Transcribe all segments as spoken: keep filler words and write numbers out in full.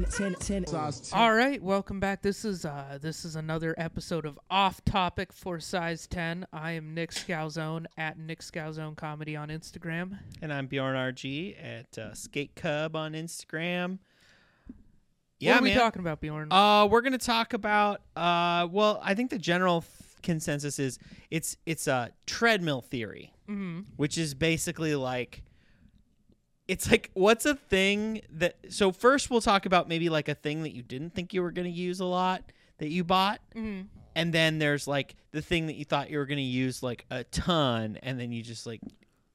ten, ten, ten. All right, welcome back. This is uh, this is another episode of Off Topic for Size ten. I am Nick Scalzone at Nick Scalzone Comedy on Instagram, and I'm Bjorn R G at uh, Skate Cub on Instagram. Yeah, what are we man. talking about, Bjorn? Uh, we're gonna talk about uh, well, I think the general f- consensus is it's it's a uh, treadmill theory, mm-hmm. which is basically like. It's like, what's a thing that... So first we'll talk about maybe like a thing that you didn't think you were going to use a lot that you bought. Mm-hmm. And then there's like the thing that you thought you were going to use like a ton. And then you just like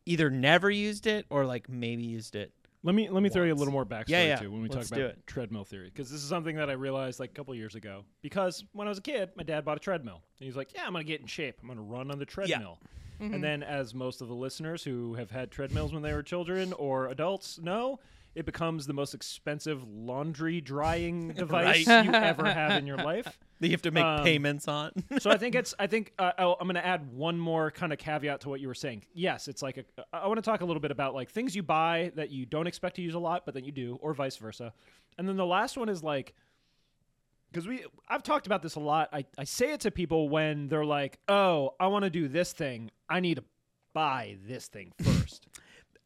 either never used it or like maybe used it. Let me let me once. throw you a little more backstory yeah, yeah. too when we Let's talk about it. treadmill theory. Because this is something that I realized like a couple years ago. Because when I was a kid, my dad bought a treadmill. And he was like, yeah, I'm going to get in shape. I'm going to run on the treadmill. Yeah. Mm-hmm. And then, as most of the listeners who have had treadmills when they were children or adults know, it becomes the most expensive laundry drying device right. you ever have in your life. That you have to make um, payments on. So I think it's. I think uh, I'll, I'm going to add one more kind of caveat to what you were saying. Yes, it's like a, I want to talk a little bit about like things you buy that you don't expect to use a lot, but then you do, or vice versa. And then the last one is like. Because we, I've talked about this a lot. I, I say it to people when they're like, oh, I want to do this thing. I need to buy this thing first.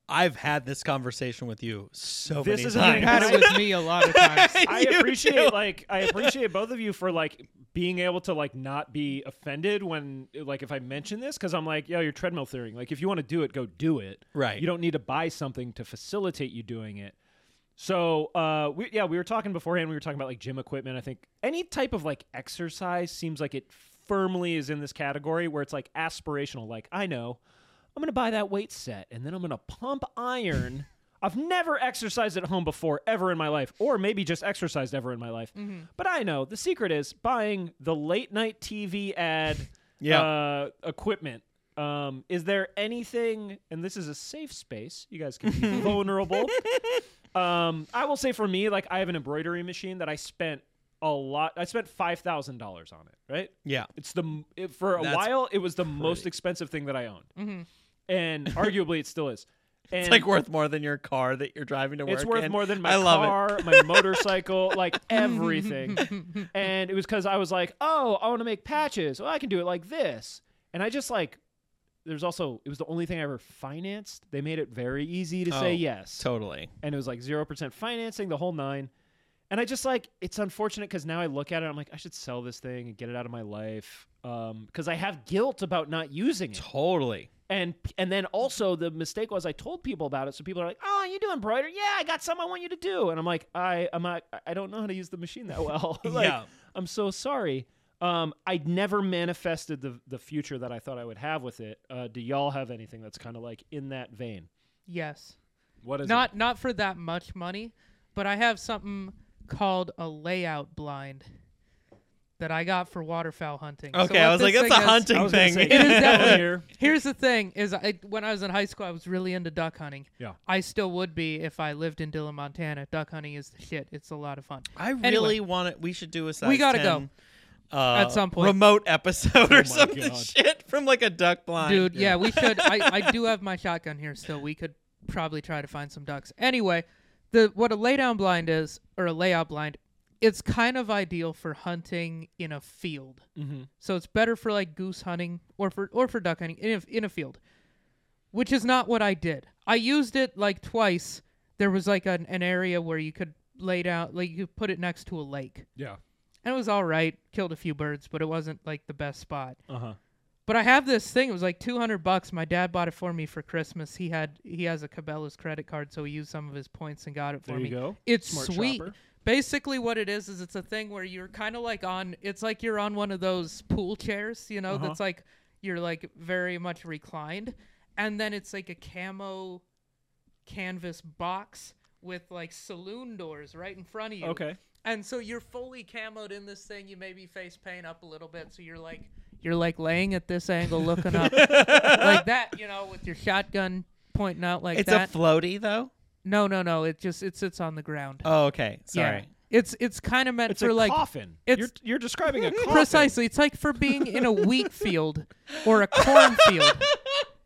I've had this conversation with you so this many is times. You've had it with me a lot of times. I appreciate too. like I appreciate both of you for like being able to like not be offended when like if I mention this, because I'm like, yo, you're treadmill theorying. Like if you want to do it, go do it. Right. You don't need to buy something to facilitate you doing it. So, uh, we, yeah, we were talking beforehand. We were talking about, like, gym equipment. I think any type of, like, exercise seems like it firmly is in this category where it's, like, aspirational. Like, I know, I'm going to buy that weight set, and then I'm going to pump iron. I've never exercised at home before ever in my life, or maybe just exercised ever in my life. Mm-hmm. But I know the secret is buying the late-night T V ad yeah. uh, equipment. Um, is there anything, and this is a safe space. You guys can be vulnerable. Um, I will say for me, like I have an embroidery machine that I spent a lot. I spent five thousand dollars on it, right? Yeah. It's the, it, for a That's while, it was the pretty. most expensive thing that I owned. Mm-hmm. And arguably it still is. And it's like worth more than your car that you're driving to work. It's worth in. more than my I car, my motorcycle, like everything. And it was cause I was like, oh, I want to make patches. Well, I can do it like this. And I just like, There's also, it was the only thing I ever financed. They made it very easy to oh, say yes. Totally. And it was like zero percent financing, the whole nine. And I just like, it's unfortunate because now I look at it, I'm like, I should sell this thing and get it out of my life. Um, because I have guilt about not using it. Totally. And and then also the mistake was I told people about it. So people are like, oh, you do embroidery? Yeah, I got some I want you to do. And I'm like, I I'm not, I don't know how to use the machine that well. like, yeah. I'm so sorry. Um, I'd never manifested the the future that I thought I would have with it. Uh, do y'all have anything that's kind of like in that vein? Yes. What is not it? Not for that much money, but I have something called a layout blind that I got for waterfowl hunting. Okay, so I was like, that's a is, hunting thing. Say, it is definitely, here's the thing: is I, when I was in high school, I was really into duck hunting. Yeah, I still would be if I lived in Dillon, Montana. Duck hunting is the shit. It's a lot of fun. I really anyway, want it. We should do a size we gotta ten. go. Uh, At some point, remote episode oh or some shit from like a duck blind, dude. Yeah, yeah we should. I, I do have my shotgun here, so we could probably try to find some ducks. Anyway, the what a laydown blind is, or a layout blind, it's kind of ideal for hunting in a field. Mm-hmm. So it's better for like goose hunting or for or for duck hunting in a, in a field, which is not what I did. I used it like twice. There was like an, an area where you could lay down, like you could put it next to a lake. Yeah. And it was all right. Killed a few birds, but it wasn't, like, the best spot. Uh-huh. But I have this thing. It was, like, two hundred bucks. My dad bought it for me for Christmas. He had he has a Cabela's credit card, so he used some of his points and got it for me. There you go. It's sweet. Smart shopper. Basically what it is is it's a thing where you're kind of, like, on... It's like you're on one of those pool chairs, you know, uh-huh. that's, like, you're, like, very much reclined. And then it's, like, a camo canvas box with, like, saloon doors right in front of you. Okay. And so you're fully camoed in this thing. You maybe face paint up a little bit. So you're like you're like laying at this angle, looking up like that, you know, with your shotgun pointing out like it's that. It's a floaty though? No, no, no. It just it sits on the ground. Oh, okay. Sorry. Yeah. It's it's kind of meant it's for a like coffin. It's you're, you're describing a coffin. Precisely. It's like for being in a wheat field or a cornfield.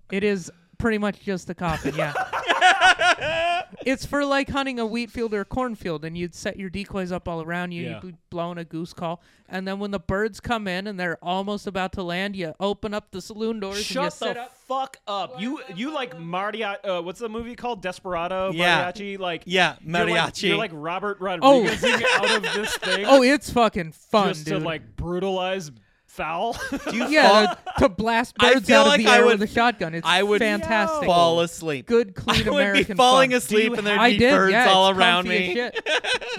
It is pretty much just a coffin, yeah. It's for like hunting a wheat field or a cornfield, and you'd set your decoys up all around you. Yeah. You'd be blowing a goose call, and then when the birds come in and they're almost about to land, you open up the saloon doors. Shut and you set up. Fuck up! You you like Mariachi? Uh, what's the movie called? Desperado. Yeah. Mariachi. Like yeah, mariachi. You're like, you're like Robert Rodriguez oh. out of this thing. Oh, it's fucking fun, just dude. To like brutalize. Foul? Do you yeah, to blast birds out of like the air would, with a shotgun. It's I would fantastic. Yo. Fall asleep. Good, clean American fun. I would American be falling fun. Asleep you, and there'd I be did, birds yeah, all around me.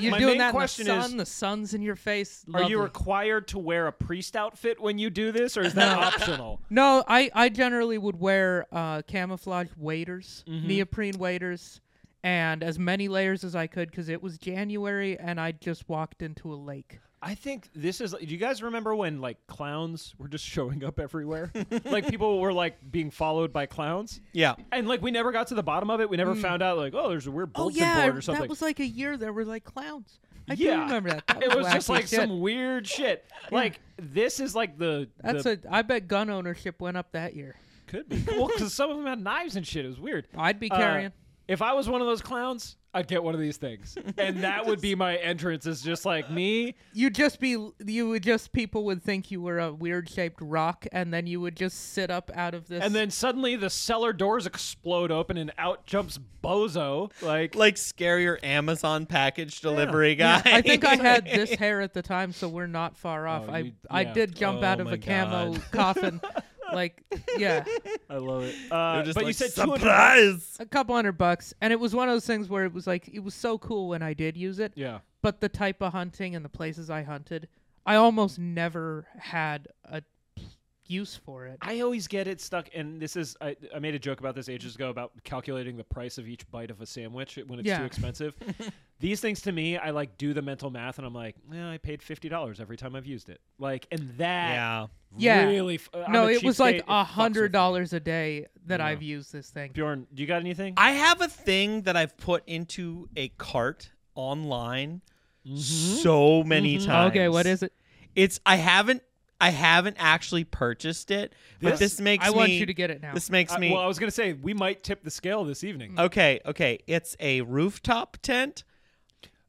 You're My doing that in the sun. Is, the sun's in your face. Lovely. Are you required to wear a priest outfit when you do this, or is that optional? No, I, I generally would wear uh, camouflage waders, mm-hmm. neoprene waders, and as many layers as I could because it was January and I just walked into a lake. I think this is... Do you guys remember when, like, clowns were just showing up everywhere? Like, people were, like, being followed by clowns? Yeah. And, like, we never got to the bottom of it. We never mm. found out, like, oh, there's a weird bulletin oh, yeah, board or something. That was, like, a year there were, like, clowns. I yeah. do remember that. That was it was just, like, shit. Some weird shit. Yeah. Like, this is, like, the... That's the... a... I bet gun ownership went up that year. Could be. Well, because some of them had knives and shit. It was weird. I'd be carrying... Uh, if I was one of those clowns... I'd get one of these things, and that would be my entrance. Is just like me. You'd just be, you would just, people would think you were a weird shaped rock, and then you would just sit up out of this. And then suddenly the cellar doors explode open, and out jumps Bozo, like like scarier Amazon package delivery yeah. guy. Yeah. I think I had this hair at the time, so we're not far off. Oh, I you, yeah. I did jump oh, out of a camo God. Coffin. Like, yeah. I love it. Uh, just but like, you said surprise! A couple hundred bucks. And it was one of those things where it was like, it was so cool when I did use it. Yeah. But the type of hunting and the places I hunted, I almost never had a use for it. I always get it stuck. And this is, I, I made a joke about this ages ago about calculating the price of each bite of a sandwich when it's yeah. too expensive. These things to me, I like do the mental math and I'm like, eh, I paid fifty dollars every time I've used it. Like, and that. Yeah. Yeah. Really f- no, it was like a hundred dollars a day that yeah. I've used this thing. Bjorn, do you got anything? I have a thing that I've put into a cart online mm-hmm. so many mm-hmm. times. Okay, what is it? It's I haven't I haven't actually purchased it, this, but this makes I me I want you to get it now. This makes uh, me well, I was gonna say we might tip the scale this evening. Okay, okay. It's a rooftop tent.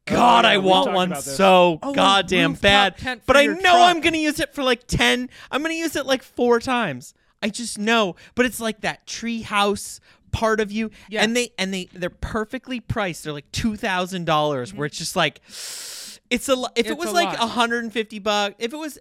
God, oh, yeah, I want one so oh, goddamn bad, but I know truck. I'm going to use it for like ten. I'm going to use it like four times. I just know, but it's like that tree house part of you. Yes. And they, and they, they're perfectly priced. They're like two thousand dollars mm-hmm. where it's just like, it's a, if it's it was a like lot. one hundred fifty bucks, if it was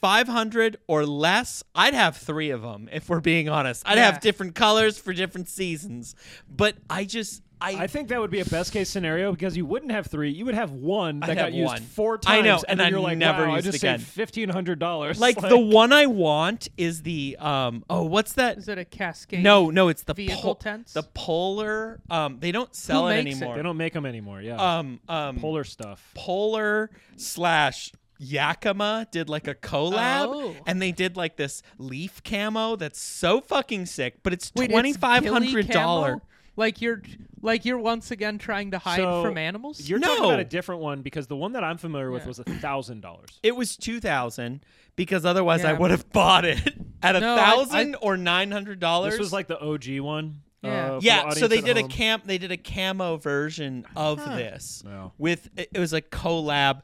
five hundred or less, I'd have three of them. If we're being honest, I'd yeah. have different colors for different seasons, but I just, I, I think that would be a best case scenario because you wouldn't have three. You would have one that I'd got used one. four times. I know, and, and then you're like, never wow, used I just again. saved fifteen hundred dollars. Like, like the one I want is the, um, oh, what's that? Is it a Cascade? No, no, it's the vehicle pol- tents. The Poler. Um, they don't sell Who it makes anymore. It? They don't make them anymore, yeah. Um, um, Poler stuff. Poler slash... Yakima did like a collab oh. and they did like this leaf camo that's so fucking sick, but it's twenty-five hundred dollars. Like you're like you're once again trying to hide so from animals? You're no. talking about a different one because the one that I'm familiar with yeah. was one thousand dollars. It was two thousand dollars because otherwise yeah. I would have bought it at no, one thousand dollars or nine hundred dollars. This was like the O G one. Yeah, uh, yeah the so they did home. a camp they did a camo version of huh. this. Wow. With it was a collab.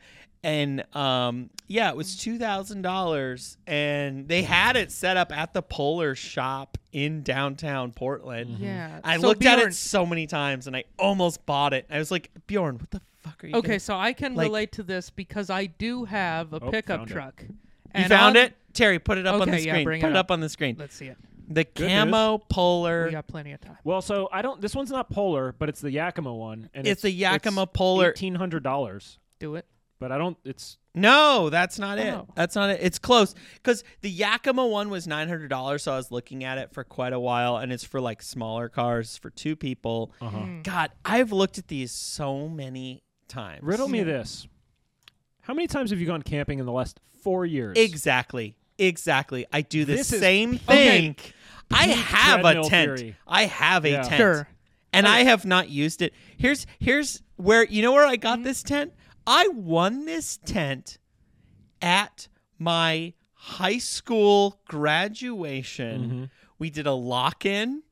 And um, yeah, it was two thousand dollars, and they had it set up at the Poler shop in downtown Portland. Mm-hmm. Yeah, I so looked Bjorn, at it so many times, and I almost bought it. I was like, Bjorn, what the fuck are you? Okay, doing? So I can like, relate to this because I do have a oh, pickup truck. It. And you found on, it, Terry? Put it up okay, on the screen. Yeah, bring put it up. up on the screen. Let's see it. The Good camo news. Poler. We got plenty of time. Well, so I don't. This one's not Poler, but it's the Yakima one, and it's, it's the Yakima it's Poler. Eighteen hundred dollars. Do it. But I don't, it's... No, that's not oh. it. That's not it. It's close. Because the Yakima one was nine hundred dollars, so I was looking at it for quite a while, and it's for, like, smaller cars for two people. Uh-huh. Mm. God, I've looked at these so many times. Riddle me yeah. this. How many times have you gone camping in the last four years? Exactly. Exactly. I do the this same is, thing. Okay. I have a tent. Theory. I have a yeah. tent. Sure. And oh. I have not used it. Here's here's where... You know where I got mm-hmm. this tent? I won this tent at my high school graduation. Mm-hmm. We did a lock-in.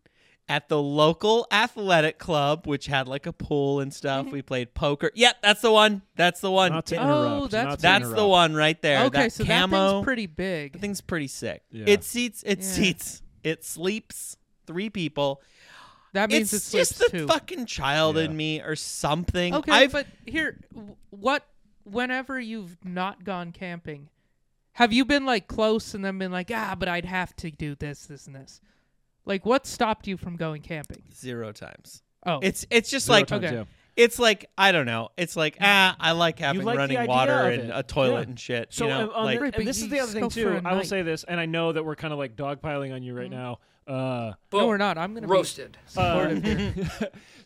at the local athletic club, which had like a pool and stuff. Mm-hmm. We played poker. Yep, that's the one. That's the one. Not to interrupt. Oh, that's Not to that's interrupt. the one right there. Okay, that so camo, that thing's pretty big. That thing's pretty sick. Yeah. It seats. It yeah. seats. It sleeps three people. That means it's it just the too. fucking child yeah. in me or something. Okay, I've, but here, what? Whenever you've not gone camping, have you been like close and then been like, ah, but I'd have to do this, this, and this? Like, what stopped you from going camping? Zero times. Oh, it's it's just Zero like times, okay. yeah. It's like, I don't know. It's like, ah, I like having like running water and a toilet yeah. and shit. So, you know? um, like, right, and this is the other thing too. I will say this, and I know that we're kind of like dogpiling on you right mm-hmm. now. Uh, no, we're not. I'm gonna roasted. Be supportive here.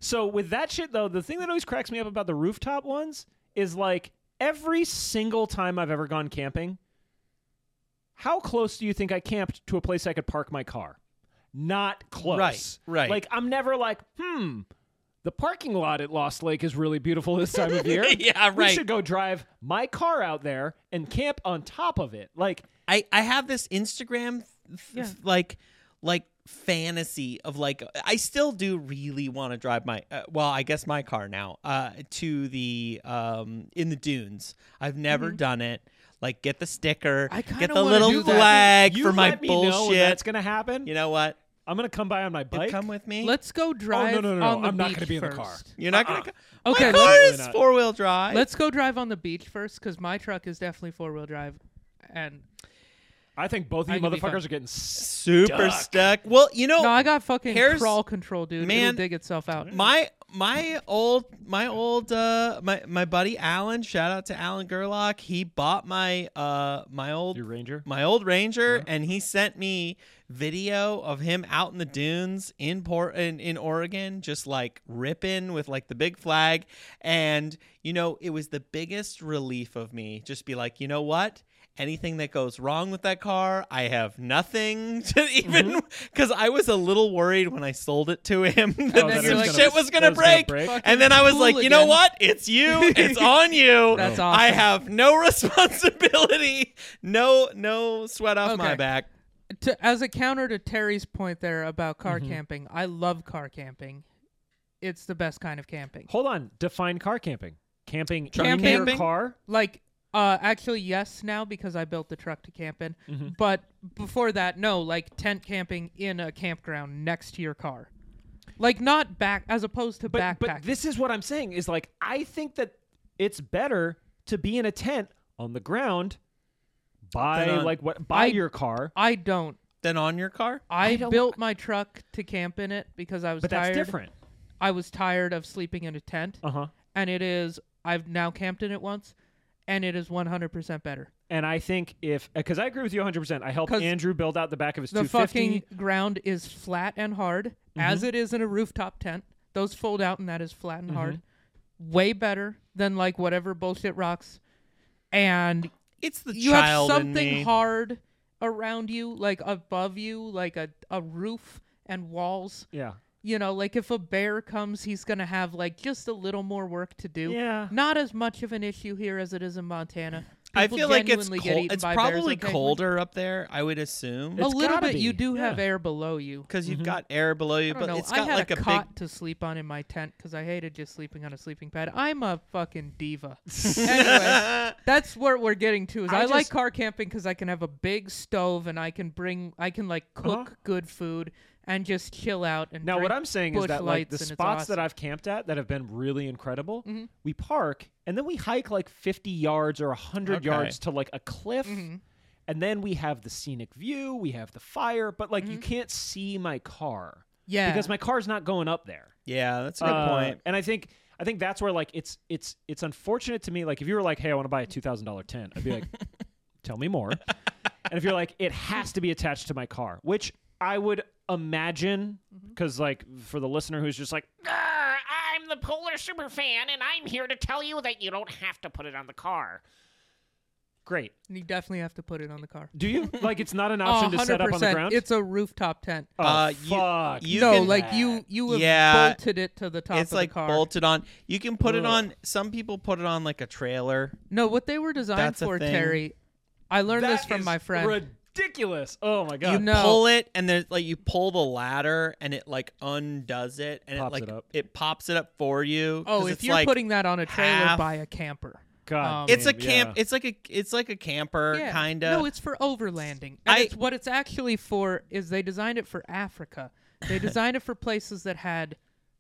So with that shit though, the thing that always cracks me up about the rooftop ones is like every single time I've ever gone camping, how close do you think I camped to a place I could park my car? Not close. Right. Right. Like I'm never like, hmm. the parking lot at Lost Lake is really beautiful this time of year. yeah, right. We should go drive my car out there and camp on top of it. Like I, I have this Instagram f- yeah. like like fantasy of like I still do really want to drive my uh, well, I guess my car now uh, to the um, in the dunes. I've never mm-hmm. done it. Like get the sticker, I get the little flag for my bullshit. Know when that's gonna happen. You know what? I'm going to come by on my bike. Come with me. Let's go drive on the beach. Oh, no, no, no. no. I'm not going to be in the car. You're not uh-uh. going to go. Okay, my car is not. four-wheel drive. Let's go drive on the beach first because my truck is definitely four-wheel drive. And I think both of you motherfuckers are getting super stuck. stuck. Well, you know. No, I got fucking crawl control, dude. Man, it'll dig itself out. My my old, my old, uh, my, my buddy Alan, shout out to Alan Gerlock. He bought my, uh, my old. Your Ranger? My old Ranger, yeah. and he sent me video of him out in the dunes in Portland, in Oregon, just like ripping with like the big flag. And, you know, it was the biggest relief of me. Just be like, you know what? Anything that goes wrong with that car, I have nothing to even, because mm-hmm. I was a little worried when I sold it to him that oh, your like, shit was going to break. break. And then I was like, you again. know what? It's you. It's on you. That's awesome. I have no responsibility. No, no sweat off okay. my back. To, as a counter to Terry's point there about car mm-hmm. camping, I love car camping. It's the best kind of camping. Hold on. Define car camping. Camping, camping in your car? Like, Uh, actually, yes, now because I built the truck to camp in. Mm-hmm. But before that, no, like tent camping in a campground next to your car. Like not back, as opposed to but, backpacking. But this is what I'm saying is like, I think that it's better to be in a tent on the ground by on, like what, by I, your car. I don't. Than on your car? I, I built my truck to camp in it because I was but tired. But that's different. I was tired of sleeping in a tent. Uh-huh. And it is, I've now camped in it once. And it is one hundred percent better. And I think if, because I agree with you one hundred percent. I helped Andrew build out the back of his the two fifty. The fucking ground is flat and hard, mm-hmm. as it is in a rooftop tent. Those fold out and that is flat and mm-hmm. hard. Way better than like whatever bullshit rocks. And it's the you child have something in me. hard around you, like above you, like a, a roof and walls. Yeah. You know, like if a bear comes, he's going to have like just a little more work to do. Yeah. Not as much of an issue here as it is in Montana. People I feel like it's cold. It's probably colder up there, I would assume. It's a little bit. Be. You do yeah. have air below you. Because mm-hmm. you've got air below you. But know. It's got I had like a, a cot big... to sleep on in my tent because I hated just sleeping on a sleeping pad. I'm a fucking diva. Anyway, that's what we're getting to. Is I, I just... like car camping because I can have a big stove and I can bring, I can like cook uh-huh. good food. And just chill out and now what I'm saying is that like the spots awesome. that I've camped at that have been really incredible, mm-hmm. we park and then we hike like fifty yards or one hundred okay. yards to like a cliff, mm-hmm. and then we have the scenic view, we have the fire, but like mm-hmm. you can't see my car, yeah, because my car's not going up there. Yeah, that's a good uh, point. And I think I think that's where like it's it's it's unfortunate to me. Like if you were like, hey, I want to buy a two thousand dollars tent, I'd be like, tell me more. And if you're like, it has to be attached to my car, which I would imagine, because like for the listener who's just like, I'm the Poler super fan and I'm here to tell you that you don't have to put it on the car. Great. You definitely have to put it on the car. Do you? Like it's not an option oh, to set up on the ground? It's a rooftop tent. Oh, uh, fuck. You, you no, can, like you, you have yeah, bolted it to the top of like the car. It's like bolted on. You can put Ugh. it on. Some people put it on like a trailer. No, what they were designed That's for, Terry, I learned that this from my friend. Re- ridiculous. Oh my god! You no. pull it, and then like you pull the ladder, and it like undoes it, and pops it like it, it pops it up for you. Oh, if it's you're like putting that on a trailer, half... buy a camper. God, um, it's man, a camp. Yeah. It's like a it's like a camper yeah. kind of. No, it's for overlanding. And I, it's, what it's actually for is they designed it for Africa. They designed it for places that had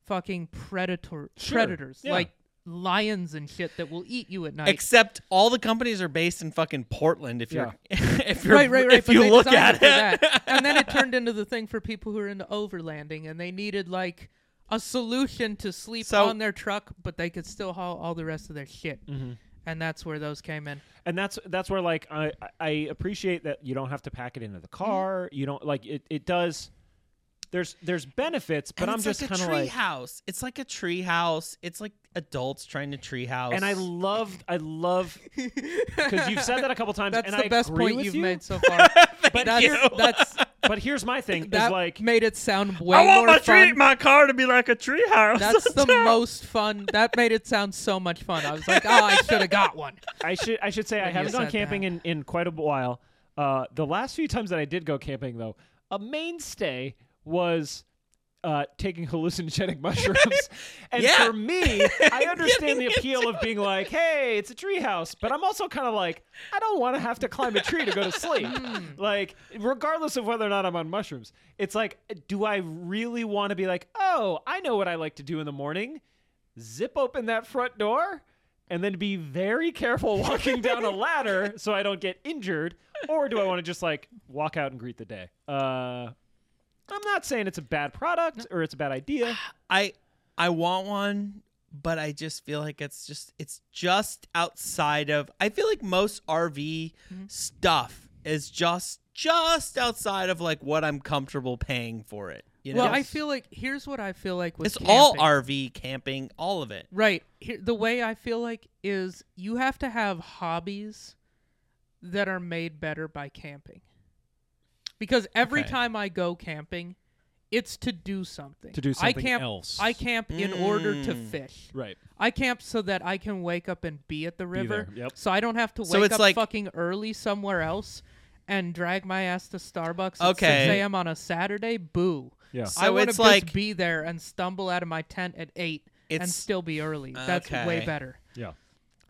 fucking predator sure. predators yeah. like. lions and shit that will eat you at night. Except all the companies are based in fucking Portland if you're yeah. if you're right, right, right. if but you look at it. That. And then it turned into the thing for people who are into overlanding and they needed like a solution to sleep so, on their truck, but they could still haul all the rest of their shit. Mm-hmm. And that's where those came in. And that's that's where like I I appreciate that you don't have to pack it into the car. You don't like it it does There's there's benefits, but and I'm just kind of like... It's like a tree house. It's like a tree house. It's like adults trying to tree house. And I love... I love... Because you've said that a couple times, that's and I agree That's the best point you've you. made so far. but, that's, you. that's, but here's my thing. That is like, made it sound way more fun. I want my, tree, my car to be like a tree house. That's the most fun. That made it sound so much fun. I was like, oh, I should have got one. I should I should say I haven't gone camping in, in quite a while. Uh, the last few times that I did go camping, though, a mainstay... was uh, taking hallucinogenic mushrooms. And yeah. for me, I understand the appeal of being like, hey, it's a tree house. But I'm also kind of like, I don't want to have to climb a tree to go to sleep. Like, regardless of whether or not I'm on mushrooms. It's like, do I really want to be like, oh, I know what I like to do in the morning. Zip open that front door and then be very careful walking down a ladder so I don't get injured. Or do I want to just like walk out and greet the day? Uh... I'm not saying it's a bad product or it's a bad idea. I I want one, but I just feel like it's just it's just outside of I feel like most R V mm-hmm. stuff is just just outside of like what I'm comfortable paying for it. You know? Well, I feel like here's what I feel like with It's camping. All R V camping, all of it. Right. Here, the way I feel like is you have to have hobbies that are made better by camping. Because every okay. time I go camping, it's to do something. To do something I camp, else. I camp mm. in order to fish. Right. I camp so that I can wake up and be at the river. Yep. So I don't have to wake so up like... fucking early somewhere else and drag my ass to Starbucks at okay. six a.m. on a Saturday. Boo. Yeah. So I want to just like... be there and stumble out of my tent at eight it's... and still be early. Okay. That's way better. Yeah.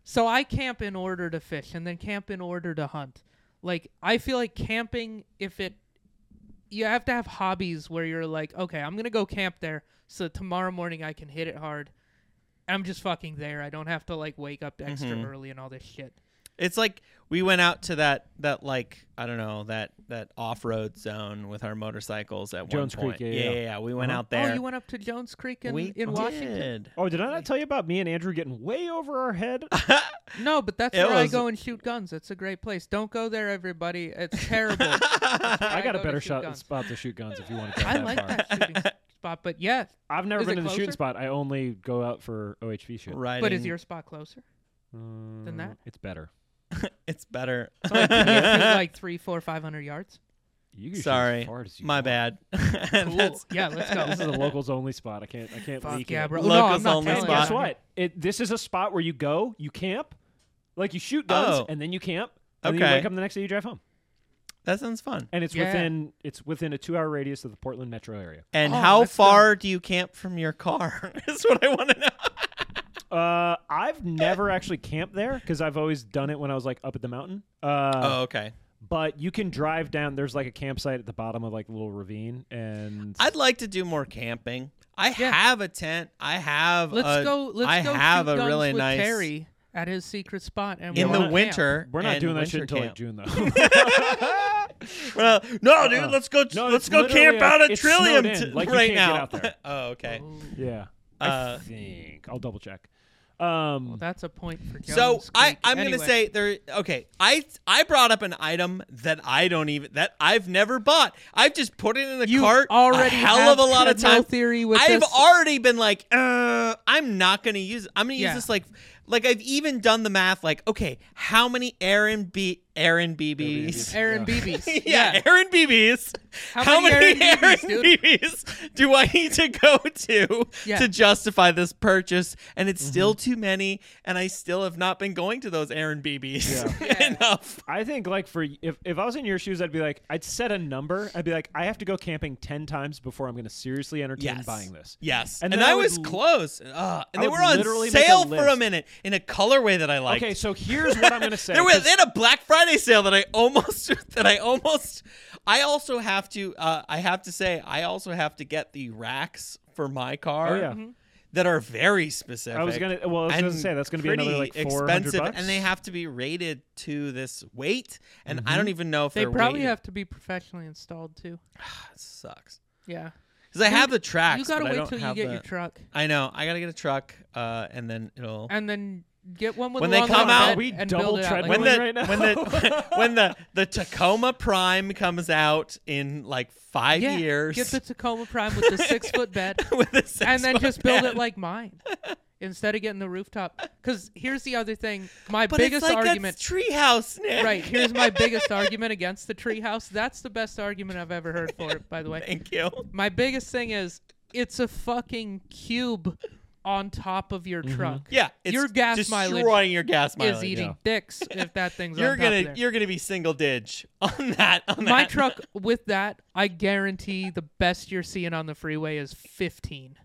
So I camp in order to fish and then camp in order to hunt. Like, I feel like camping, if it, you have to have hobbies where you're like, okay, I'm going to go camp there so tomorrow morning I can hit it hard. I'm just fucking there. I don't have to, like, wake up extra mm-hmm. early and all this shit. It's like we went out to that, that like, I don't know, that, that off-road zone with our motorcycles at Jones one point. Creek, yeah, yeah, yeah, yeah. We went uh-huh. out there. Oh, you went up to Jones Creek in, we in Washington? Did. Oh, did I not tell you about me and Andrew getting way over our head? No, but that's it where was... I go and shoot guns. It's a great place. Don't go there, everybody. It's terrible. I got I go a better shot guns. spot to shoot guns if you want to go I that like far. that shooting spot, but yeah. I've never is been to the shooting spot. I only go out for O H V shooting. Riding... But is your spot closer um, than that? It's better. It's better. So like, like three, four, five hundred yards. You can Sorry, as far as you my want. bad. Cool. Yeah, let's go. This is a locals only spot. I can't. I can't Fuck leak yeah, it. Bro. Locals no, only spot. Guess what? It, this is a spot where you go, you camp, like you shoot guns, oh. and then you camp, and okay. then you wake up the next day, you drive home. That sounds fun. And it's yeah. within it's within a two hour radius of the Portland metro area. And oh, how far good. do you camp from your car? Is what I want to know. Uh, I've never actually camped there because I've always done it when I was like up at the mountain. Uh, oh, okay. But you can drive down. There's like a campsite at the bottom of like a little ravine, and I'd like to do more camping. I yeah. have a tent. I have. Let's a, go. Let's I go have a really with nice Terry at his secret spot, and in the camp. winter. We're not doing that shit until like June though. Well, no, dude. Uh, let's go. No, let's go camp a, out at Trillium in, like right now. Oh, okay. Oh. Yeah, I uh, think I'll double check. Um, well, that's a point for Jones so Creek. I, I'm anyway. gonna say there. Okay, I I brought up an item that I don't even that I've never bought. I've just put it in the you cart. Already a hell of a lot of time. Theory with I've this. already been like, uh, I'm not gonna use it. I'm gonna yeah. use this like, like I've even done the math. Like, okay, how many Airbnb Aaron B Bs. Aaron B Bs. yeah. yeah, Aaron B Bs. How, How many, many Aaron, Aaron B Bs, B Bs do I need to go to yeah. to justify this purchase? And it's mm-hmm. still too many, and I still have not been going to those Aaron B Bs yeah. yeah. enough. I think, like, for if, if I was in your shoes, I'd be like, I'd set a number. I'd be like, I have to go camping ten times before I'm going to seriously entertain yes. buying this. Yes. And, and I, I was l- close. Uh, and I they were on sale a for a minute in a colorway that I liked. Okay, so here's what I'm going to say. They had a Black Friday sale that I almost, that I almost, I also have to, uh, I have to say, I also have to get the racks for my car. Oh, yeah. Mm-hmm. That are very specific. I was gonna, well, I was gonna say that's gonna be another like four hundred bucks, and they have to be rated to this weight. And mm-hmm. I don't even know if they they're probably rated. Have to be professionally installed too. It sucks. Yeah, because I have the tracks. You gotta but wait I don't till you get the, your truck. I know. I gotta get a truck, uh, and then it'll and then. Get one with when they come out, we double treadmilling when the, right now. When the when the the Tacoma Prime comes out in like five yeah, years, get the Tacoma Prime with the six foot bed, with the six and then just bed. Build it like mine. Instead of getting the rooftop, because here's the other thing. My but biggest it's like argument, treehouse, Nick. Right? Here's my biggest argument against the treehouse. That's the best argument I've ever heard for it. By the way, thank you. My biggest thing is it's a fucking cube. On top of your mm-hmm. truck, yeah, it's your gas destroying mileage your gas mileage is eating yeah. dicks if that thing's you're on top gonna of there. You're gonna be single digit on that. On my that. Truck with that, I guarantee the best you're seeing on the freeway is fifteen.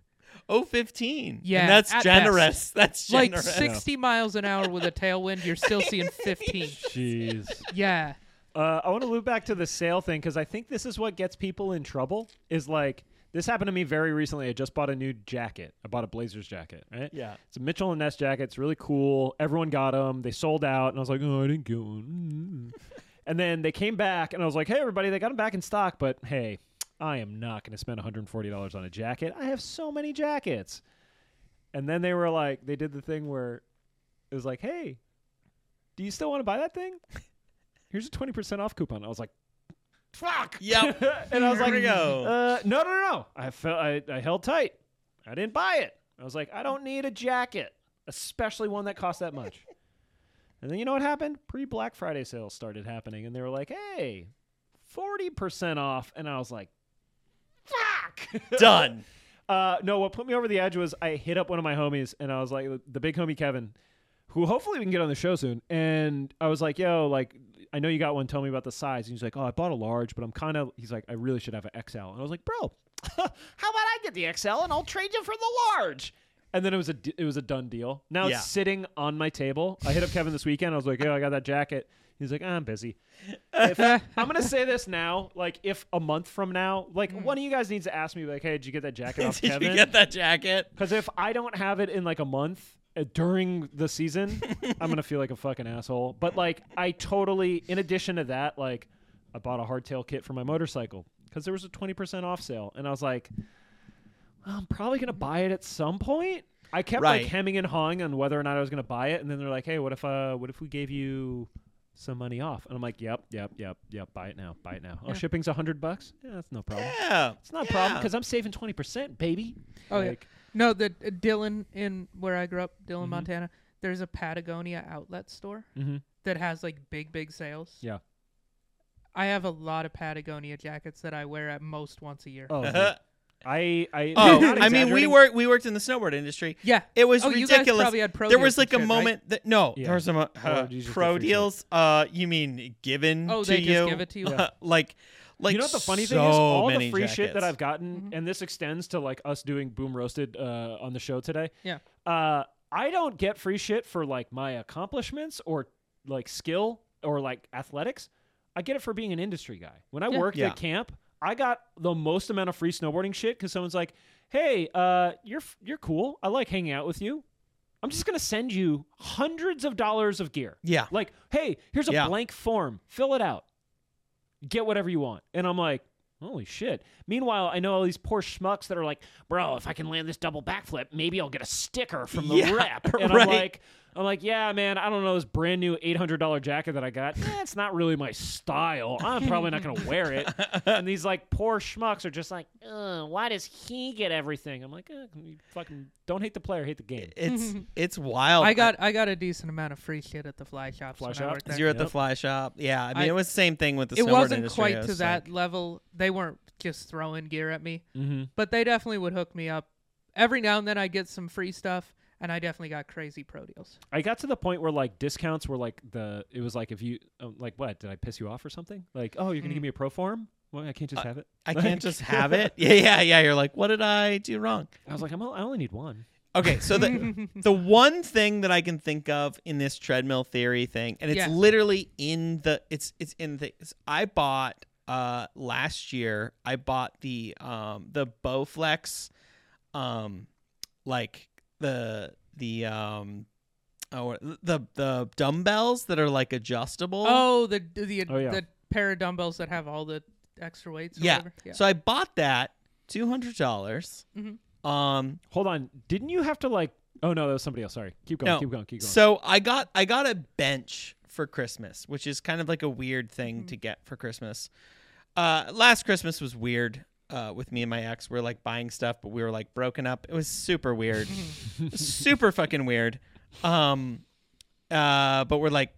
Oh, fifteen. Yeah, and that's generous. Best. That's generous. Like sixty yeah. miles an hour with a tailwind, you're still seeing fifteen. Jeez. Yeah. Uh, I want to loop back to the sale thing because I think this is what gets people in trouble. Is like. This happened to me very recently. I just bought a new jacket. I bought a Blazers jacket, right? Yeah. It's a Mitchell and Ness jacket. It's really cool. Everyone got them. They sold out. And I was like, oh, I didn't get one. And then they came back, and I was like, hey, everybody, they got them back in stock. But, hey, I am not going to spend one hundred forty dollars on a jacket. I have so many jackets. And then they were like, they did the thing where it was like, hey, do you still want to buy that thing? Here's a twenty percent off coupon. I was like, fuck. Yep. And I was like, go. Uh, no, no, no, no. I felt I, I held tight. I didn't buy it. I was like, I don't need a jacket, especially one that costs that much. And then you know what happened? Pre-Black Friday sales started happening, and they were like, hey, forty percent off. And I was like, fuck. Done. uh, no, what put me over the edge was I hit up one of my homies, and I was like, the big homie Kevin, who hopefully we can get on the show soon. And I was like, yo, like, I know you got one. Tell me about the size. And he's like, oh, I bought a large, but I'm kind of, he's like, I really should have an X L. And I was like, bro, how about I get the X L and I'll trade you for the large? And then it was a, it was a done deal. Now yeah. it's sitting on my table. I hit up Kevin this weekend. I was like, yo, I got that jacket. He's like, oh, I'm busy. If, I'm going to say this now. Like, if a month from now, like, mm. one of you guys needs to ask me, like, hey, did you get that jacket off did Kevin? Did you get that jacket? Because if I don't have it in like a month, during the season, I'm going to feel like a fucking asshole. But, like, I totally, in addition to that, like, I bought a hardtail kit for my motorcycle because there was a twenty percent off sale. And I was like, well, I'm probably going to buy it at some point. I kept, right. like, hemming and hawing on whether or not I was going to buy it. And then they're like, hey, what if uh, what if we gave you some money off? And I'm like, yep, yep, yep, yep, buy it now, buy it now. Oh, yeah. Shipping's one hundred bucks? Yeah, that's no problem. Yeah. It's not a yeah. problem because I'm saving twenty percent, baby. Oh, like, yeah. No, the uh, Dillon in where I grew up, Dillon, mm-hmm. Montana, there's a Patagonia outlet store mm-hmm. that has like big, big sales. Yeah. I have a lot of Patagonia jackets that I wear at most once a year. Oh, uh-huh. I, I, oh, I mean, we worked, we worked in the snowboard industry. Yeah. It was oh, ridiculous. You guys probably had pro there was like a shit, moment right? that, no, yeah. there was some uh, uh, pro deals. Uh, you mean given oh, to you? Oh, they just give it to you? Yeah. Like, Like you know what the funny so thing is? All the free jackets. Shit that I've gotten, mm-hmm. and this extends to like us doing Boom Roasted uh, on the show today. Yeah. Uh, I don't get free shit for like my accomplishments or like skill or like athletics. I get it for being an industry guy. When I yeah. worked yeah. at camp, I got the most amount of free snowboarding shit because someone's like, hey, uh, you're you're cool. I like hanging out with you. I'm just going to send you hundreds of dollars of gear. Yeah. Like, hey, here's a yeah. blank form. Fill it out. Get whatever you want. And I'm like, holy shit. Meanwhile, I know all these poor schmucks that are like, bro, if I can land this double backflip, maybe I'll get a sticker from the yeah, rep. And right. I'm like, I'm like, yeah, man, I don't know, this brand new eight hundred dollars jacket that I got, eh, it's not really my style. I'm probably not going to wear it. And these, like, poor schmucks are just like, ugh, why does he get everything? I'm like, eh, you fucking don't hate the player, hate the game. It's it's wild. I got I got a decent amount of free shit at the fly shops. Fly shop? You're at yep. the fly shop. Yeah, I mean, I, it was the same thing with the snowboard industry. It wasn't quite was to like... that level. They weren't just throwing gear at me, mm-hmm. but they definitely would hook me up. Every now and then I get some free stuff. And I definitely got crazy pro deals. I got to the point where like discounts were like the, it was like if you, um, like what, did I piss you off or something? Like, oh, you're going to mm. give me a pro form? Well, I can't just uh, have it. I like, can't just have it? Yeah, yeah, yeah. You're like, what did I do wrong? I was like, I'm all, I only need one. Okay, so the the one thing that I can think of in this treadmill theory thing, and it's yeah. literally in the, it's it's in the, it's, I bought uh, last year, I bought the, um, the Bowflex, um, like, the the um oh the the dumbbells that are like adjustable. Oh, the the, oh, yeah. the pair of dumbbells that have all the extra weights. Or yeah. whatever. yeah. So I bought that two hundred dollars. Mm-hmm. Um, hold on. Didn't you have to like? Oh no, that was somebody else. Sorry. Keep going. No. Keep going. Keep going. So I got I got a bench for Christmas, which is kind of like a weird thing mm-hmm. to get for Christmas. Uh, last Christmas was weird. Uh, with me and my ex, we're like buying stuff, but we were like broken up. It was super weird, super fucking weird. Um, uh, but we're like,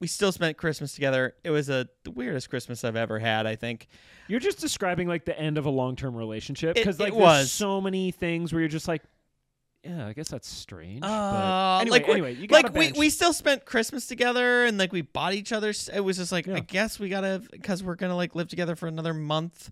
we still spent Christmas together. It was a the weirdest Christmas I've ever had. I think you're just describing like the end of a long term relationship because like it was. There's so many things where you're just like, yeah, I guess that's strange. Uh, but anyway, like anyway, you got like we we still spent Christmas together and like we bought each other. It was just like yeah. I guess we gotta because we're gonna like live together for another month.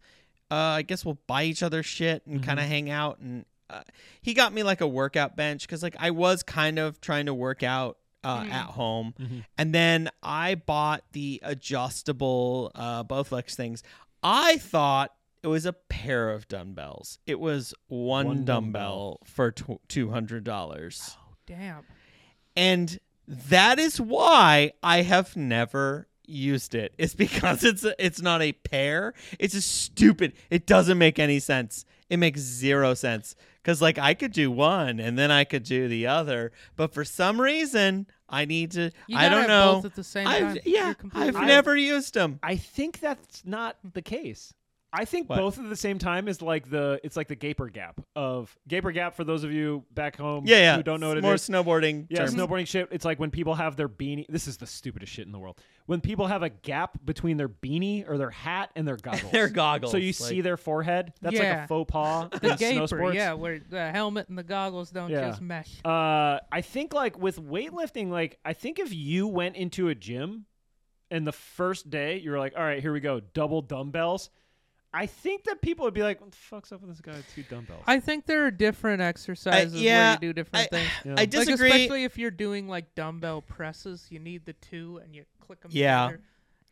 Uh, I guess we'll buy each other shit and mm-hmm. kind of hang out. And uh, he got me like a workout bench because like I was kind of trying to work out uh, mm-hmm. at home. Mm-hmm. And then I bought the adjustable uh, Bowflex things. I thought it was a pair of dumbbells. It was one, one dumbbell, dumbbell for two hundred dollars. Oh, damn. And that is why I have never used it. It's because it's a, it's not a pair. It's just stupid. It doesn't make any sense. It makes zero sense because like I could do one and then I could do the other, but for some reason I need to. You I don't know. Both at the same I've, time. Yeah, I've I, never used them. I think that's not the case. I think what? Both at the same time is like the it's like the Gaper Gap of Gaper Gap for those of you back home yeah, yeah. who don't know what it More is. More snowboarding. Yeah, terms. Snowboarding shit. It's like when people have their beanie. This is the stupidest shit in the world. When people have a gap between their beanie or their hat and their goggles. Their goggles. So you like, see their forehead. That's yeah. like a faux pas. The Gaper, yeah, where the helmet and the goggles don't yeah. just mesh. Uh, I think like with weightlifting, like I think if you went into a gym and the first day you were like, all right, here we go, double dumbbells. I think that people would be like, what the fuck's up with this guy with two dumbbells? I think there are different exercises uh, yeah, where you do different I, things. Yeah. I disagree. Like especially if you're doing like dumbbell presses, you need the two and you click them yeah. together.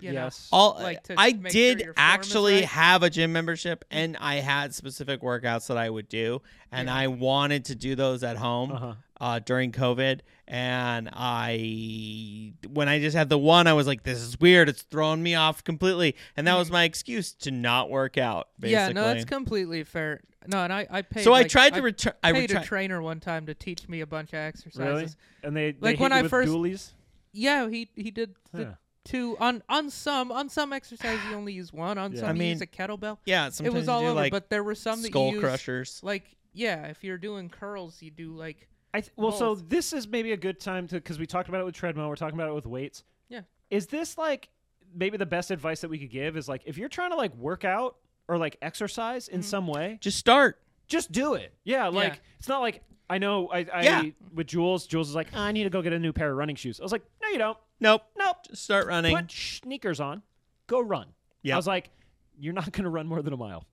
You yes. know, All, like to I did sure actually right. have a gym membership and I had specific workouts that I would do and yeah. I wanted to do those at home uh-huh. uh, during COVID. And I, when I just had the one, I was like, this is weird. It's throwing me off completely. And that was my excuse to not work out. Basically. Yeah, no, that's completely fair. No, and I, I paid. So like, I tried to return. I paid I retri- a trainer one time to teach me a bunch of exercises. Really? And they, they like hit when you I with first, dualies? Yeah, he, he did the yeah. two on, on some, on some exercises. You only use one on yeah. some. I mean, you use a kettlebell. Yeah. It was all over, like, but there were some that skull you use, crushers. Like, yeah, if you're doing curls, you do like, I th- well, both. So this is maybe a good time to, because we talked about it with treadmill, we're talking about it with weights. Yeah. Is this like maybe the best advice that we could give is like if you're trying to like work out or like exercise in mm-hmm. some way, just start. Just do it. Yeah. Like yeah. it's not like I know I, I yeah. with Jules, Jules is like, oh, I need to go get a new pair of running shoes. I was like, no, you don't. Nope. Nope. Just start running. Put sneakers on. Go run. Yeah. I was like, you're not going to run more than a mile.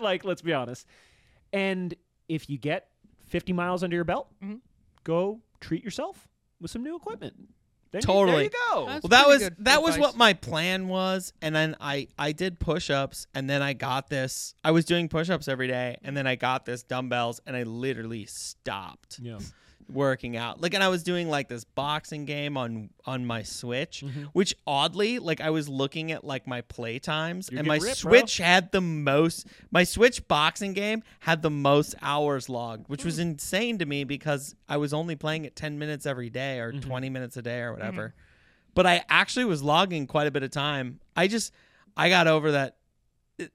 Like, let's be honest. And if you get fifty miles under your belt, mm-hmm. go treat yourself with some new equipment. Then totally. You, there you go. That's well, that was that advice. was what my plan was, and then I, I did push-ups, and then I got this. I was doing push-ups every day, and then I got this dumbbells, and I literally stopped. Yeah. working out. Like, and I was doing like this boxing game on on my Switch, mm-hmm. which oddly, like I was looking at like my play times, You're and my ripped, Switch bro. had the most. My Switch boxing game had the most hours logged, which mm. was insane to me because I was only playing it ten minutes every day or mm-hmm. twenty minutes a day or whatever. Mm-hmm. But I actually was logging quite a bit of time. I just, I got over that.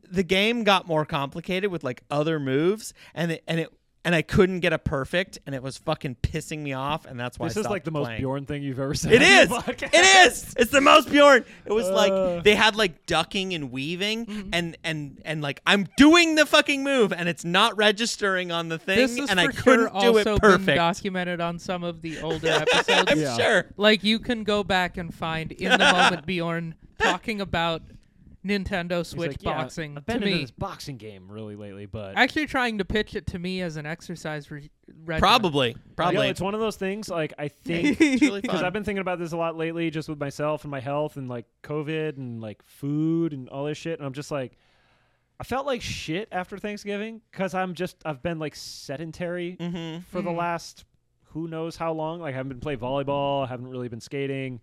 The game got more complicated with like other moves, and it, and it and I couldn't get a perfect, and it was fucking pissing me off, and that's why this I stopped playing. This is like the playing. most Bjorn thing you've ever said. It is. It is. It's the most Bjorn. It was uh. like they had like ducking and weaving, mm-hmm. and and and like I'm doing the fucking move, and it's not registering on the thing, this is and I couldn't sure do it perfect. This also been documented on some of the older episodes. I'm yeah. sure. Like you can go back and find in the moment Bjorn talking about Nintendo Switch like, boxing. Yeah, I've been to into me. this boxing game really lately, but actually trying to pitch it to me as an exercise re- regimen. Probably, probably. You know, it's one of those things. Like I think because really I've been thinking about this a lot lately, just with myself and my health, and like COVID and like food and all this shit. And I'm just like, I felt like shit after Thanksgiving because I'm just I've been like sedentary mm-hmm. for mm-hmm. the last who knows how long. Like I haven't been playing volleyball, I haven't really been skating,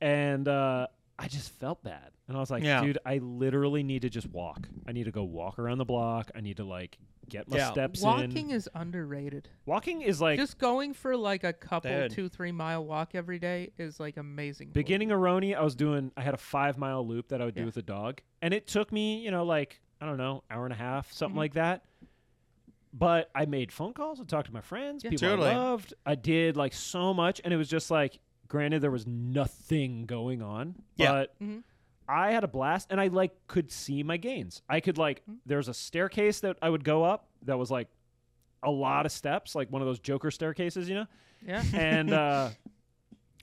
and uh, I just felt bad. And I was like, yeah. dude, I literally need to just walk. I need to go walk around the block. I need to, like, get my yeah. steps Walking in. Walking is underrated. Walking is, like... Just going for, like, a couple, dead. two, three-mile walk every day is, like, amazing. Beginning Aroni, I was doing... I had a five-mile loop that I would yeah. do with a dog. And it took me, you know, like, I don't know, hour and a half, something mm-hmm. like that. But I made phone calls. I talked to my friends. Yeah, people totally. I loved. I did, like, so much. And it was just, like... Granted, there was nothing going on. Yeah. But... Mm-hmm. I had a blast, and I, like, could see my gains. I could, like, mm-hmm. there's a staircase that I would go up that was, like, a lot of steps, like one of those Joker staircases, you know? Yeah. And uh,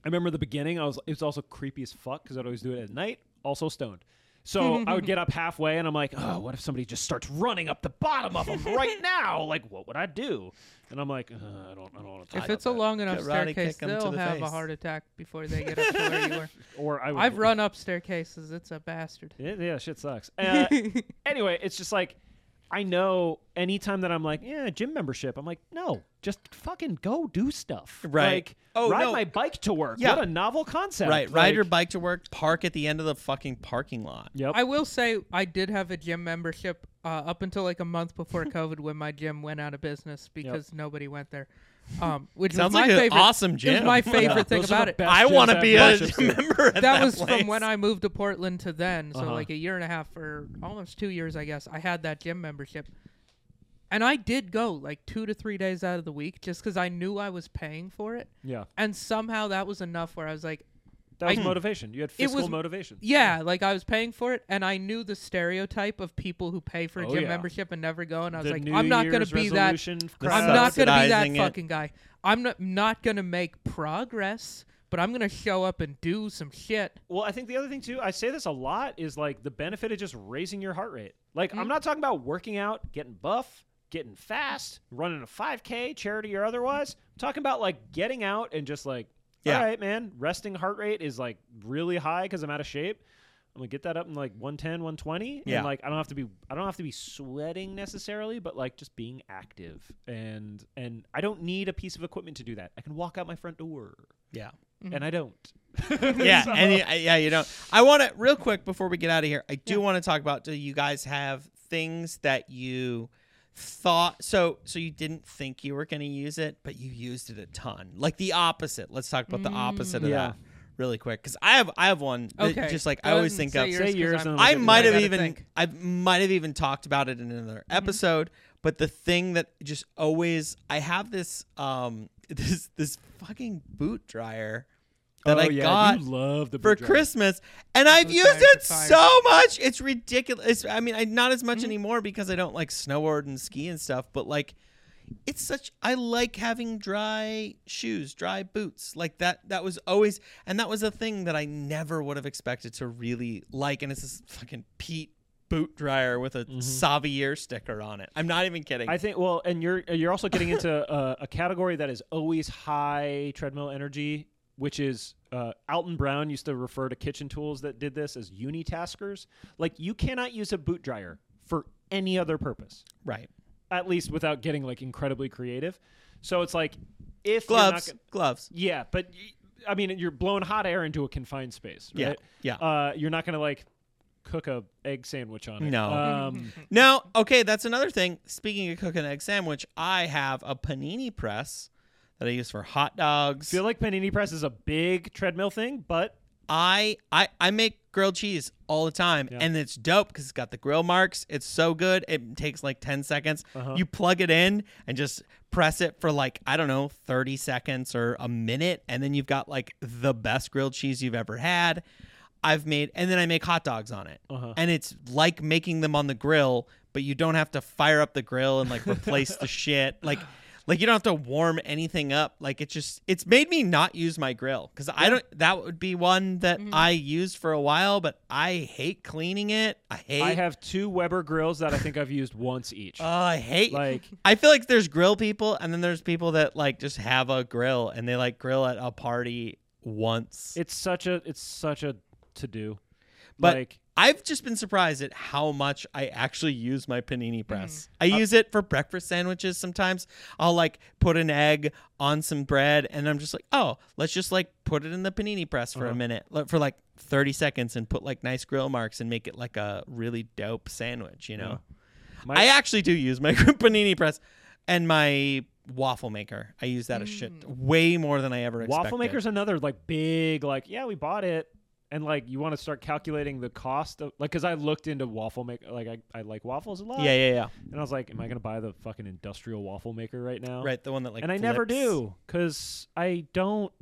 I remember the beginning, I was it was also creepy as fuck because I'd always do it at night, also stoned. So I would get up halfway, and I'm like, oh, what if somebody just starts running up the bottom of them right now? Like, what would I do? And I'm like, uh, I don't, I don't want to. If it's a long that. enough staircase, they'll have face. a heart attack before they get up to where you were. Or I would I've run up staircases. It's a bastard. It, yeah, shit sucks. Uh, anyway, it's just like I know anytime that I'm like, yeah, gym membership. I'm like, no, just fucking go do stuff. Right. Like, oh, ride no. my bike to work. Yeah. What a novel concept. Right. Like, ride your bike to work. Park at the end of the fucking parking lot. Yep. I will say I did have a gym membership uh, up until like a month before COVID when my gym went out of business because yep. nobody went there. Um, which Sounds was like my an favorite, awesome gym. It was my favorite yeah. thing Those about it. I want to be a member at that, that was place. From when I moved to Portland to then. So uh-huh. like a year and a half or almost two years, I guess, I had that gym membership. And I did go like two to three days out of the week just because I knew I was paying for it. Yeah. And somehow that was enough where I was like... That was I, motivation. You had fiscal was, motivation. Yeah, yeah. Like I was paying for it. And I knew the stereotype of people who pay for a oh, gym yeah. membership and never go. And I was the like, New I'm not going to be that. I'm not going to be that fucking it. guy. I'm not, not going to make progress, but I'm going to show up and do some shit. Well, I think the other thing, too, I say this a lot, is like the benefit of just raising your heart rate. Like mm-hmm. I'm not talking about working out, getting buff, getting fast, running a five K, charity or otherwise. I'm talking about like getting out and just like, yeah. all right, man, resting heart rate is like really high because I'm out of shape. I'm going to get that up in like one ten, one twenty. Yeah. And like, I don't have to be, I don't have to be sweating necessarily, but like just being active. And, and I don't need a piece of equipment to do that. I can walk out my front door. Yeah. Mm-hmm. And I don't. yeah. So. And you, yeah, you don't. I want to real quick before we get out of here. I do yeah. want to talk about, do you guys have things that you thought so so you didn't think you were going to use it, but you used it a ton, like the opposite? Let's talk about mm, the opposite of yeah. that really quick, because i have i have one okay. that just like Go I always think say of yours, say yours i might have even think. i might have even talked about it in another episode, mm-hmm. but the thing that just always I have this um this this fucking boot dryer that oh, I yeah, got you love the for dryer. Christmas, and I've Those used it so much. It's ridiculous. It's, I mean, I, not as much mm-hmm. anymore because I don't like snowboard and ski and stuff, but like it's such, I like having dry shoes, dry boots like that. That was always, and that was a thing that I never would have expected to really like. And it's this fucking Pete boot dryer with a mm-hmm. Savier sticker on it. I'm not even kidding. I think, well, and you're, you're also getting into a, a category that is always high treadmill energy, which is uh, Alton Brown used to refer to kitchen tools that did this as unitaskers. Like, you cannot use a boot dryer for any other purpose. Right. At least without getting, like, incredibly creative. So it's like if gloves, you're not gloves. Yeah, but I mean, you're blowing hot air into a confined space, right? Yeah, yeah. Uh, you're not going to like cook a egg sandwich on it. No, um, no. Okay, that's another thing. Speaking of cooking an egg sandwich, I have a panini press that I use for hot dogs. I feel like panini press is a big treadmill thing, but I I, I make grilled cheese all the time, yeah. and it's dope because it's got the grill marks. It's so good. It takes like ten seconds. Uh-huh. You plug it in and just press it for like, I don't know, thirty seconds or a minute, and then you've got like the best grilled cheese you've ever had. I've made, and then I make hot dogs on it. Uh-huh. And it's like making them on the grill, but you don't have to fire up the grill and like replace the shit. Like, Like you don't have to warm anything up. Like it just, it's made me not use my grill because yeah. I don't. That would be one that mm-hmm. I used for a while, but I hate cleaning it. I hate. I have two Weber grills that I think I've used once each. Oh, uh, I hate. Like I feel like there's grill people, and then there's people that like just have a grill and they like grill at a party once. It's such a it's such a to do, but. Like, I've just been surprised at how much I actually use my panini press. Mm. I use it for breakfast sandwiches sometimes. I'll like put an egg on some bread and I'm just like, oh, let's just like put it in the panini press for uh-huh. a minute, for like thirty seconds and put like nice grill marks and make it like a really dope sandwich, you know? Yeah. My- I actually do use my panini press and my waffle maker. I use that mm. a shit way more than I ever expected. Waffle maker's another like big, like, yeah, we bought it. And, like, you want to start calculating the cost of, like, because I looked into waffle maker. Like, I, I like waffles a lot. Yeah, yeah, yeah. And I was like, am I going to buy the fucking industrial waffle maker right now? Right, the one that, like, And flips. I never do because I don't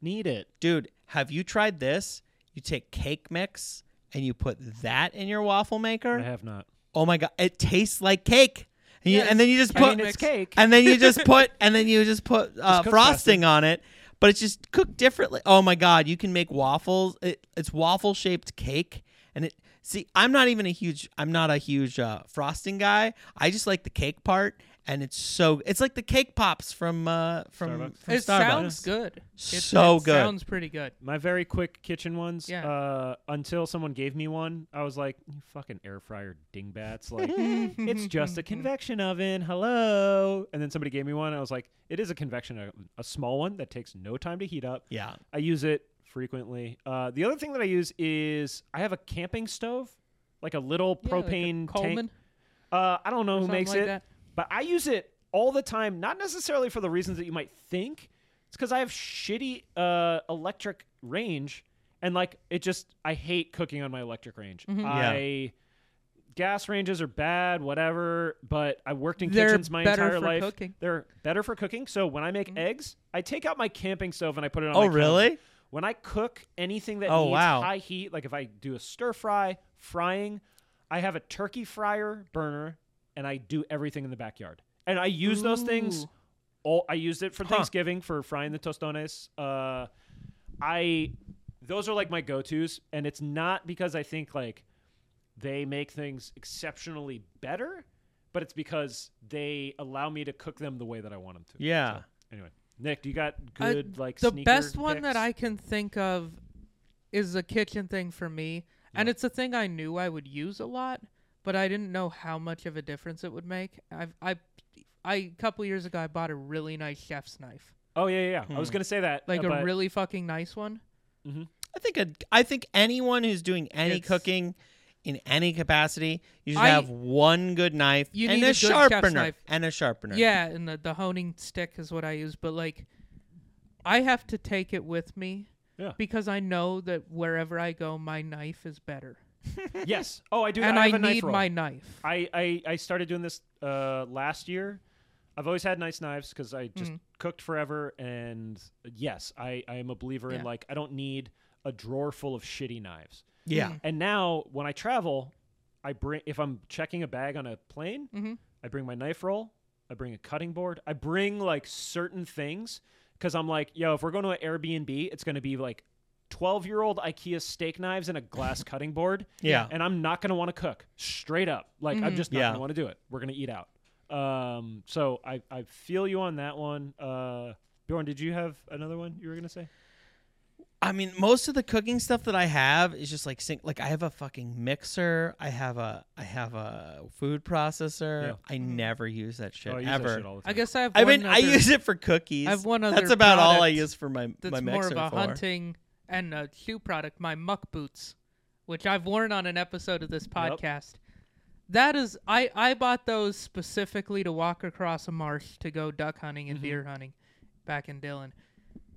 need it. Dude, have you tried this? You take cake mix and you put that in your waffle maker? I have not. Oh, my God. It tastes like cake. And, yes. you, and then you just put. I mean, it's cake. And then you just put, and then you just put uh, frosting on it. But it's just cooked differently. Oh, my God. You can make waffles. It, it's waffle-shaped cake. And it see, I'm not even a huge I'm not a huge uh, frosting guy. I just like the cake part. And it's so it's like the cake pops from uh, from, Starbucks. from it Starbucks. Sounds good. It's, so it good. Sounds pretty good. My very quick kitchen ones. Yeah. Uh, until someone gave me one, I was like, you fucking air fryer dingbats. Like, it's just a convection oven. Hello. And then somebody gave me one. And I was like, it is a convection oven, a small one that takes no time to heat up. Yeah. I use it frequently. Uh, the other thing that I use is I have a camping stove, like a little yeah, propane like a Coleman tank. Uh, I don't know who makes like it. That. But I use it all the time, not necessarily for the reasons that you might think. It's because I have shitty uh, electric range, and like it just I hate cooking on my electric range. Mm-hmm. I yeah. gas ranges are bad, whatever. But I worked in They're kitchens my entire life. Cooking. They're better for cooking. So when I make mm-hmm. eggs, I take out my camping stove and I put it on. Oh, my really? Counter. When I cook anything that oh, needs wow. high heat, like if I do a stir fry, frying, I have a turkey fryer burner. And I do everything in the backyard. And I use Ooh. those things. All I used it for huh. Thanksgiving for frying the tostones. Uh, I those are like my go-tos, and it's not because I think like they make things exceptionally better, but it's because they allow me to cook them the way that I want them to. Yeah. So, anyway, Nick, do you got good uh, like the sneaker best one picks? That I can think of is a kitchen thing for me, yeah. and it's a thing I knew I would use a lot. But I didn't know how much of a difference it would make. I've, I, I, a couple years ago, I bought a really nice chef's knife. Oh yeah, yeah. yeah. Hmm. I was gonna say that, like uh, a really fucking nice one. Mm-hmm. I think a, I think anyone who's doing any it's, cooking, in any capacity, you should I, have one good knife you and need a, a sharpener knife. and a sharpener. Yeah, and the, the honing stick is what I use. But like, I have to take it with me yeah. because I know that wherever I go, my knife is better. Yes. Oh, I do. And I, have I a need knife my knife. I, I, I started doing this uh, last year. I've always had nice knives because I just mm. cooked forever. And yes, I, I am a believer yeah. in like, I don't need a drawer full of shitty knives. Yeah. Mm. And now when I travel, I bring, if I'm checking a bag on a plane, mm-hmm. I bring my knife roll. I bring a cutting board. I bring like certain things because I'm like, yo, if we're going to an Airbnb, it's going to be like twelve-year-old IKEA steak knives and a glass cutting board. Yeah. And I'm not going to want to cook straight up. Like, mm-hmm. I'm just not yeah. going to want to do it. We're going to eat out. Um, so I, I feel you on that one. Uh, Bjorn, did you have another one you were going to say? I mean, most of the cooking stuff that I have is just like sink. Like I have a fucking mixer. I have a I have a food processor. Yeah. I never use that shit oh, I use ever. That shit all the time. I guess I have. I one mean, other, I use it for cookies. I have one other. That's about all I use for my that's my mixer. That's more of a for. hunting and a shoe product. My Muck Boots, which I've worn on an episode of this podcast. Yep. That is, I I bought those specifically to walk across a marsh to go duck hunting and mm-hmm. deer hunting, back in Dillon.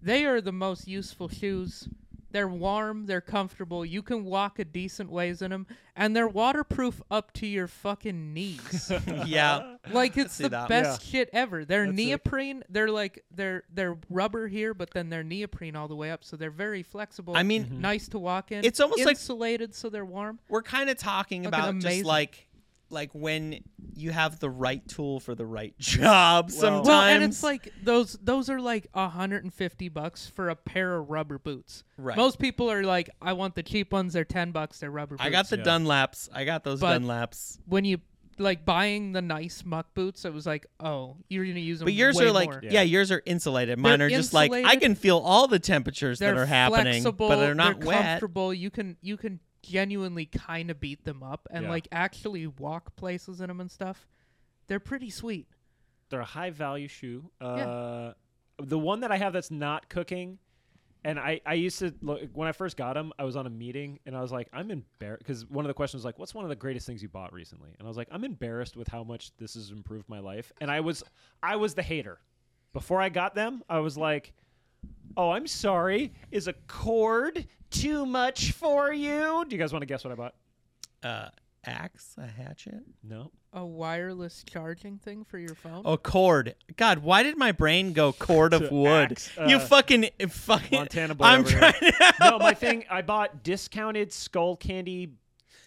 They are the most useful shoes. They're warm. They're comfortable. You can walk a decent ways in them. And they're waterproof up to your fucking knees. Yeah. Like, it's the that. best yeah. shit ever. They're That's neoprene. It. They're like, they're they're rubber here, but then they're neoprene all the way up. So they're very flexible. I mean, mm-hmm. nice to walk in. It's almost insulated, like, so they're warm. We're kind of talking Fucking about amazing. just like, like when you have the right tool for the right job sometimes. Well, and it's like those those are like one hundred fifty bucks for a pair of rubber boots. Right. Most people are like, I want the cheap ones. They're ten bucks. They're rubber boots. I got the yeah. Dunlaps. I got those but Dunlaps. When you like buying the nice Muck Boots, it was like, oh, you're going to use them. But yours way are like, more. yeah, yours are insulated. Mine they're are just insulated. Like, I can feel all the temperatures they're that are happening, flexible, but they're not they're wet. Comfortable. You can, you can, genuinely kind of beat them up and yeah. like actually walk places in them and stuff. They're pretty sweet. They're a high value shoe. Uh, yeah. The one that I have that's not cooking, and I, I used to, look, when I first got them, I was on a meeting and I was like, I'm embarrassed because one of the questions was like, what's one of the greatest things you bought recently? And I was like, I'm embarrassed with how much this has improved my life. And I was, I was the hater. Before I got them, I was like, oh, I'm sorry. Is a cord too much for you? Do you guys want to guess what I bought? Uh, axe, a hatchet? No. A wireless charging thing for your phone? Oh, cord. God, why did my brain go cord of wood? Axe, uh, you fucking fucking Montana boy. I'm over trying here. to No, my thing, I bought discounted Skullcandy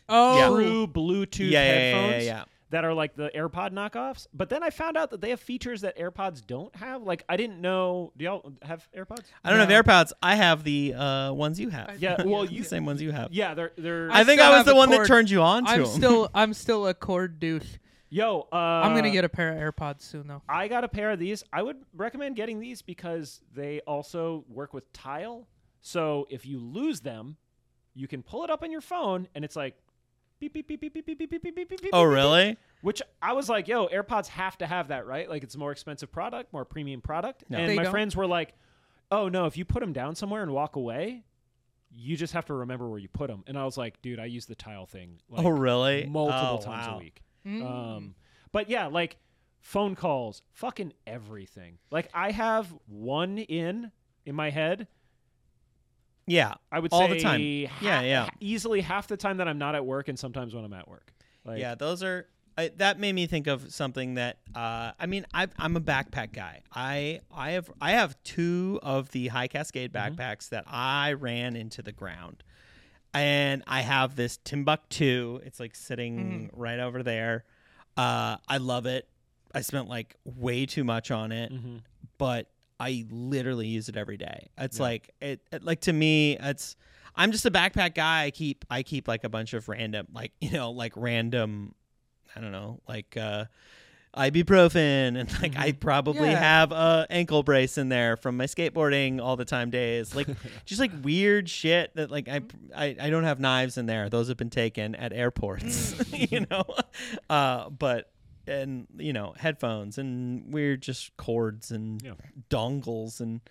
oh. true Bluetooth yeah, headphones. Yeah, yeah, yeah, yeah. That are like the AirPod knockoffs. But then I found out that they have features that AirPods don't have. Like, I didn't know. Do y'all have AirPods? I don't no. have AirPods. I have the uh, ones you have. Yeah, well, you, the same ones you have. Yeah, they're. they're I, I think I was the one cord. that turned you on to I'm them. Still, I'm still a cord douche. Yo. Uh, I'm going to get a pair of AirPods soon, though. I got a pair of these. I would recommend getting these because they also work with Tile. So if you lose them, you can pull it up on your phone, and it's like, beep, beep, beep, beep, beep, beep, beep, beep, beep, beep, beep, beep. Oh, really? Which I was like, yo, AirPods have to have that, right? Like, it's a more expensive product, more premium product. No. And my go. friends were like, oh, no, if you put them down somewhere and walk away, you just have to remember where you put them. And I was like, dude, I use the Tile thing. Like, oh, really? Multiple oh, times wow. a week. Mm. Um, but yeah, like phone calls, fucking everything. Like, I have one in in my head. Yeah, I would all say the time. Ha- yeah, yeah. Easily half the time that I'm not at work, and sometimes when I'm at work. Like, yeah, those are. I, that made me think of something that. Uh, I mean, I've, I'm a backpack guy. I I have I have two of the High Cascade backpacks mm-hmm. that I ran into the ground, and I have this Timbuk two. It's like sitting mm-hmm. right over there. Uh, I love it. I spent like way too much on it, mm-hmm. but I literally use it every day. It's yeah. like it, it, like to me, it's. I'm just a backpack guy. I keep, I keep like a bunch of random, like you know, like random, I don't know, like uh, ibuprofen, and like mm-hmm. I probably yeah. have a ankle brace in there from my skateboarding all the time days, like just like weird shit that like I, I, I don't have knives in there. Those have been taken at airports, you know, uh, but. And, you know, headphones and weird just cords and yeah. dongles. And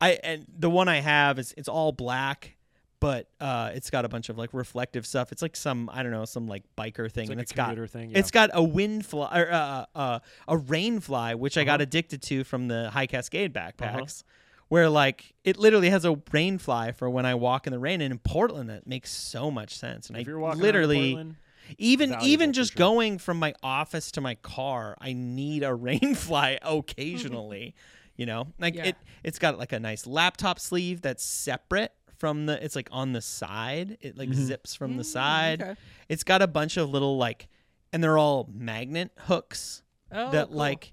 I and the one I have is it's all black, but uh, it's got a bunch of like reflective stuff. It's like some, I don't know, some like biker thing. It's like and a it's got thing, yeah. it's got a wind fly or uh, uh, a rain fly, which uh-huh. I got addicted to from the High Cascade backpacks. Uh-huh. Where, like, it literally has a rain fly for when I walk in the rain. And in Portland, that makes so much sense. And if I you're walking literally... Even even just sure. going from my office to my car, I need a rain fly occasionally, you know? Like yeah. it, it's got like a nice laptop sleeve that's separate from the, it's like on the side. It like mm-hmm. zips from mm-hmm. the side. Okay. It's got a bunch of little like, and they're all magnet hooks oh, that cool. like,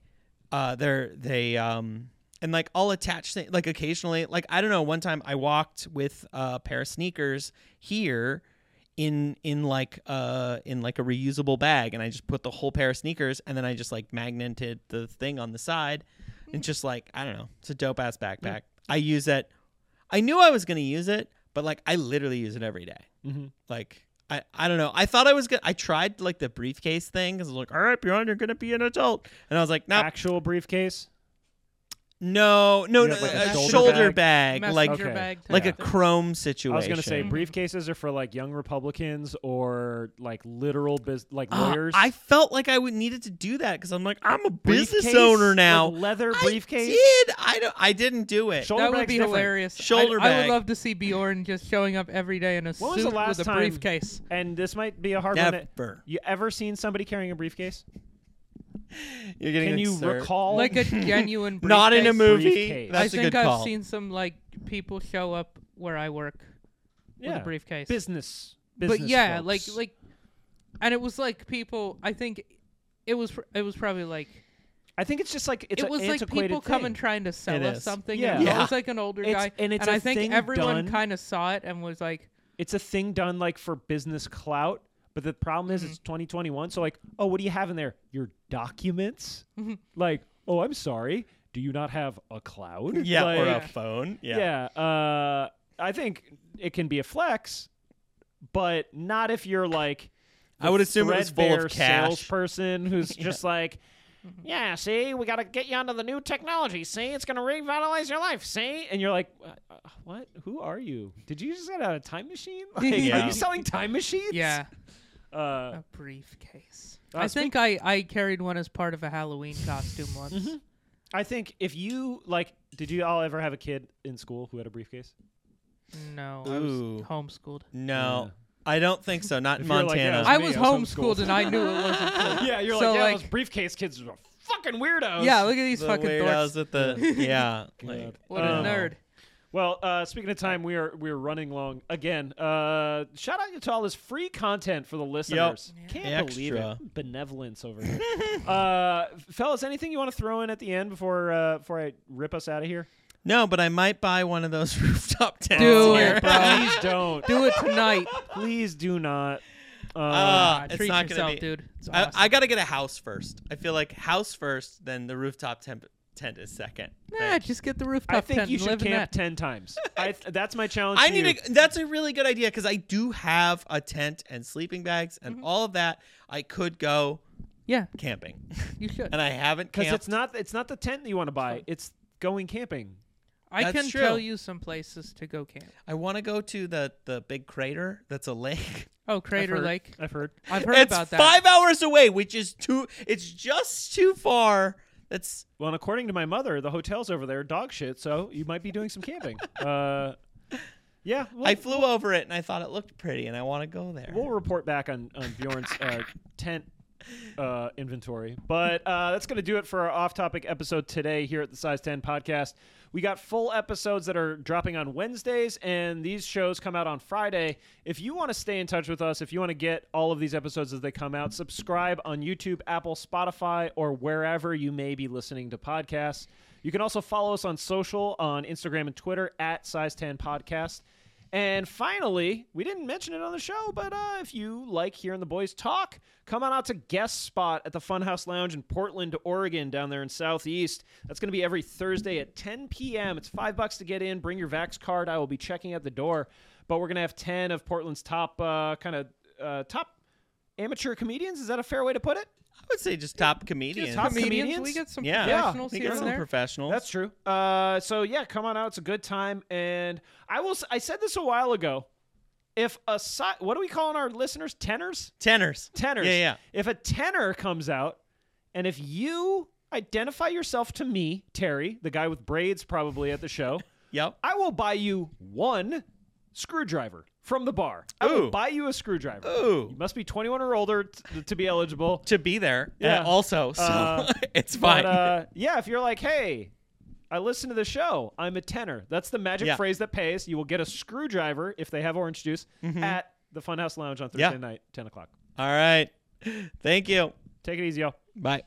uh, they're, they, um, and like I'll attach things, like occasionally, like, I don't know, one time I walked with a pair of sneakers here in in like uh in like a reusable bag, and I just put the whole pair of sneakers, and then I just like magneted the thing on the side, and just like I don't know, it's a dope ass backpack. Mm. I use that. I knew I was going to use it, but like I literally use it every day. Mm-hmm. Like I, I don't know. I thought I was going to, I tried like the briefcase thing because I was like, all right, Bjorn, you're going to be an adult. And I was like, no. Nope. Actual briefcase? No, no, no, like a shoulder, shoulder bag, bag like, okay. bag like yeah. a Chrome situation. I was going to say briefcases are for like young Republicans or like literal biz- like uh, lawyers. I felt like I would needed to do that because I'm like, I'm a business briefcase owner now. Leather briefcase. I did. I don't. I didn't do it. Shoulder that would be different. Hilarious. Shoulder I, bag. I would love to see Bjorn just showing up every day in a what suit was the last with a briefcase. And this might be a hard Never. one. You ever seen somebody carrying a briefcase? You're getting Can you served. recall like a genuine briefcase? Not in a movie. Briefcase. That's I think a good I've call. seen some like people show up where I work yeah. with a briefcase. Business, business. But yeah, folks. like like, and it was like people. I think it was it was probably like. I think it's just like it's it was an like people thing. coming trying to sell it us is. something. Yeah, and yeah. it was like an older it's, guy, and, it's and I think everyone kind of saw it and was like, "It's a thing done like for business clout." But the problem is mm-hmm. it's twenty twenty-one, so like, oh, what do you have in there? Your documents? Mm-hmm. Like, oh, I'm sorry. Do you not have a cloud? Yeah, like, or a phone. Yeah. yeah uh, I think it can be a flex, but not if you're like I would assume it's full of cash salesperson who's yeah. just like, yeah, see, we got to get you onto the new technology. See, it's going to revitalize your life. See? And you're like, what? Who are you? Did you just get out of a time machine? Like, yeah. Are you selling time machines? Yeah. Uh, a briefcase. I think I, I carried one as part of a Halloween costume once. Mm-hmm. I think if you, like, did you all ever have a kid in school who had a briefcase? No. Ooh. I was homeschooled. No. Yeah. I don't think so. Not in Montana. Like, yeah, was I was homeschooled, homeschooled and I knew it wasn't true. Yeah, you're so like, yeah, like, those briefcase kids are fucking weirdos. Yeah, look at these the fucking weirdos dorks. At the yeah. like, what um, a nerd. Well, uh, speaking of time, we are we are running long again. Uh, shout out to all this free content for the listeners. Yep. Yeah. Can't Extra. believe it. Benevolence over here, uh, fellas. Anything you want to throw in at the end before uh, before I rip us out of here? No, but I might buy one of those rooftop tents. Do here. it, bro. Please don't. Do it tonight. Please do not. Uh, uh, it's treat not yourself, gonna be, dude. It's awesome. I, I got to get a house first. I feel like house first, then the rooftop temp- tent is second. Nah, right? Just get the rooftop tent. I think tent you should camp ten times. I th- that's my challenge. I to need. A, that's a really good idea because I do have a tent and sleeping bags and mm-hmm. all of that. I could go. Yeah. Camping. You should. And I haven't because it's not. It's not the tent that you want to buy. It's going camping. I that's can true. tell you some places to go camp. I want to go to the, the big crater that's a lake. Oh, Crater I've Lake. I've heard. I've heard it's about that. It's five hours away, which is too... It's just too far. That's... Well, and according to my mother, the hotels over there are dog shit, so you might be doing some camping. uh, yeah. We'll, I flew we'll, over it, and I thought it looked pretty, and I want to go there. We'll report back on, on Bjorn's uh, tent uh, inventory. But uh, that's going to do it for our off-topic episode today here at the Size ten Podcast. We got full episodes that are dropping on Wednesdays, and these shows come out on Friday. If you want to stay in touch with us, if you want to get all of these episodes as they come out, subscribe on YouTube, Apple, Spotify, or wherever you may be listening to podcasts. You can also follow us on social, on Instagram and Twitter, at Size ten Podcast. And finally, we didn't mention it on the show, but uh, if you like hearing the boys talk, come on out to Guest Spot at the Funhouse Lounge in Portland, Oregon, down there in Southeast. That's going to be every Thursday at ten p.m. It's five bucks to get in. Bring your Vax card. I will be checking at the door. But we're going to have ten of Portland's top uh, kind of uh, top amateur comedians. Is that a fair way to put it? I would say just top comedians. Just top comedians. comedians. We get some yeah. professionals yeah. we get some there. professionals. That's true. Uh, so, yeah, come on out. It's a good time. And I will. I said this a while ago. If a si- What are we calling our listeners? Tenors? Tenors. Tenors. Yeah, yeah. If a tenor comes out, and if you identify yourself to me, Terry, the guy with braids probably at the show, yep. I will buy you one screwdriver. From the bar. Ooh. I will buy you a screwdriver. Ooh. You must be twenty-one or older t- to be eligible. To be there. Yeah. Uh, also, so uh, it's fine. But, uh, yeah, if you're like, hey, I listen to the show. I'm a tenor. That's the magic yeah. phrase that pays. You will get a screwdriver, if they have orange juice, mm-hmm. at the Funhouse Lounge on Thursday yeah. night, ten o'clock. All right. Thank you. Take it easy, y'all. Bye.